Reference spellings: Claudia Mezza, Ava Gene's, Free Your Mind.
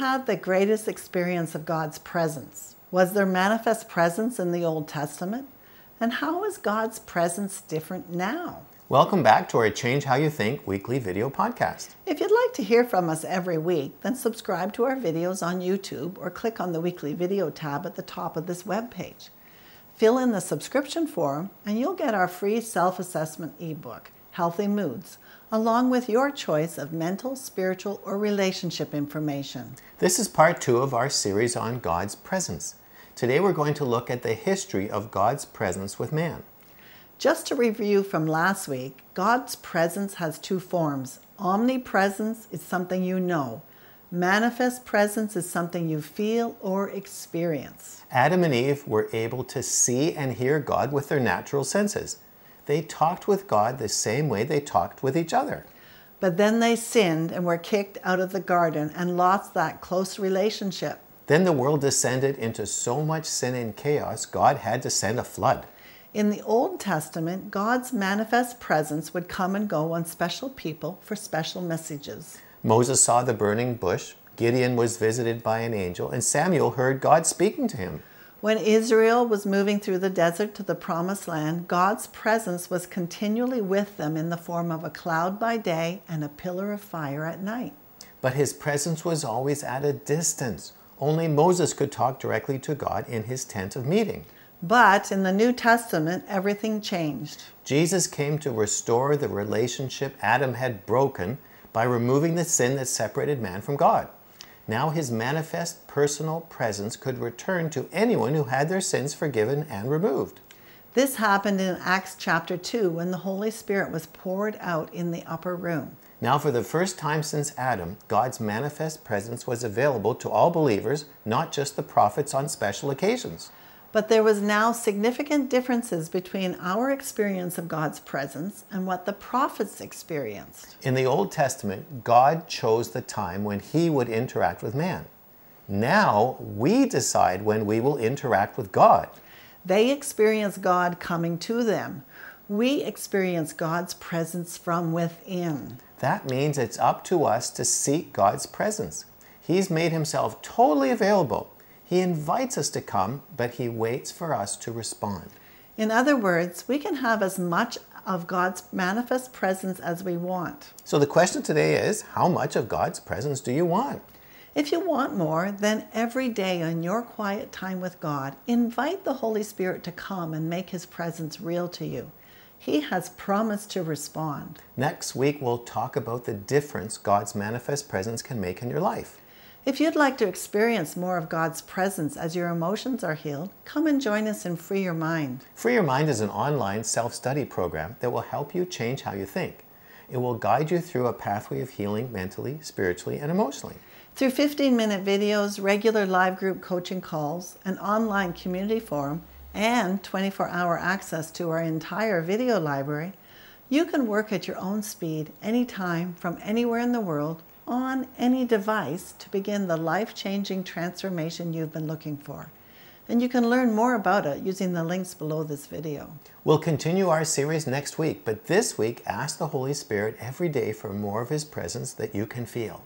had the greatest experience of God's presence? Was there manifest presence in the Old Testament? And how is God's presence different now? Welcome back to our Change How You Think weekly video podcast. If you'd like to hear from us every week, then subscribe to our videos on YouTube or click on the weekly video tab at the top of this webpage. Fill in the subscription form and you'll get our free self-assessment ebook, Healthy Moods, along with your choice of mental, spiritual, or relationship information. This is part two of our series on God's presence. Today we're going to look at the history of God's presence with man. Just to review from last week, God's presence has two forms. Omnipresence is something you know. Manifest presence is something you feel or experience. Adam and Eve were able to see and hear God with their natural senses. They talked with God the same way they talked with each other. But then they sinned and were kicked out of the garden and lost that close relationship. Then the world descended into so much sin and chaos, God had to send a flood. In the Old Testament, God's manifest presence would come and go on special people for special messages. Moses saw the burning bush, Gideon was visited by an angel, and Samuel heard God speaking to him. When Israel was moving through the desert to the Promised Land, God's presence was continually with them in the form of a cloud by day and a pillar of fire at night. But his presence was always at a distance. Only Moses could talk directly to God in his tent of meeting. But in the New Testament, everything changed. Jesus came to restore the relationship Adam had broken by removing the sin that separated man from God. Now his manifest personal presence could return to anyone who had their sins forgiven and removed. This happened in Acts chapter 2 when the Holy Spirit was poured out in the upper room. Now for the first time since Adam, God's manifest presence was available to all believers, not just the prophets on special occasions. But there was now significant differences between our experience of God's presence and what the prophets experienced. In the Old Testament, God chose the time when he would interact with man. Now we decide when we will interact with God. They experience God coming to them. We experience God's presence from within. That means it's up to us to seek God's presence. He's made himself totally available. He invites us to come, but he waits for us to respond. In other words, we can have as much of God's manifest presence as we want. So the question today is, how much of God's presence do you want? If you want more, then every day in your quiet time with God, invite the Holy Spirit to come and make his presence real to you. He has promised to respond. Next week, we'll talk about the difference God's manifest presence can make in your life. If you'd like to experience more of God's presence as your emotions are healed, come and join us in Free Your Mind. Free Your Mind is an online self-study program that will help you change how you think. It will guide you through a pathway of healing mentally, spiritually, and emotionally. Through 15-minute videos, regular live group coaching calls, an online community forum, and 24-hour access to our entire video library, you can work at your own speed, anytime, from anywhere in the world, on any device to begin the life-changing transformation you've been looking for. And you can learn more about it using the links below this video. We'll continue our series next week, but this week, ask the Holy Spirit every day for more of his presence that you can feel.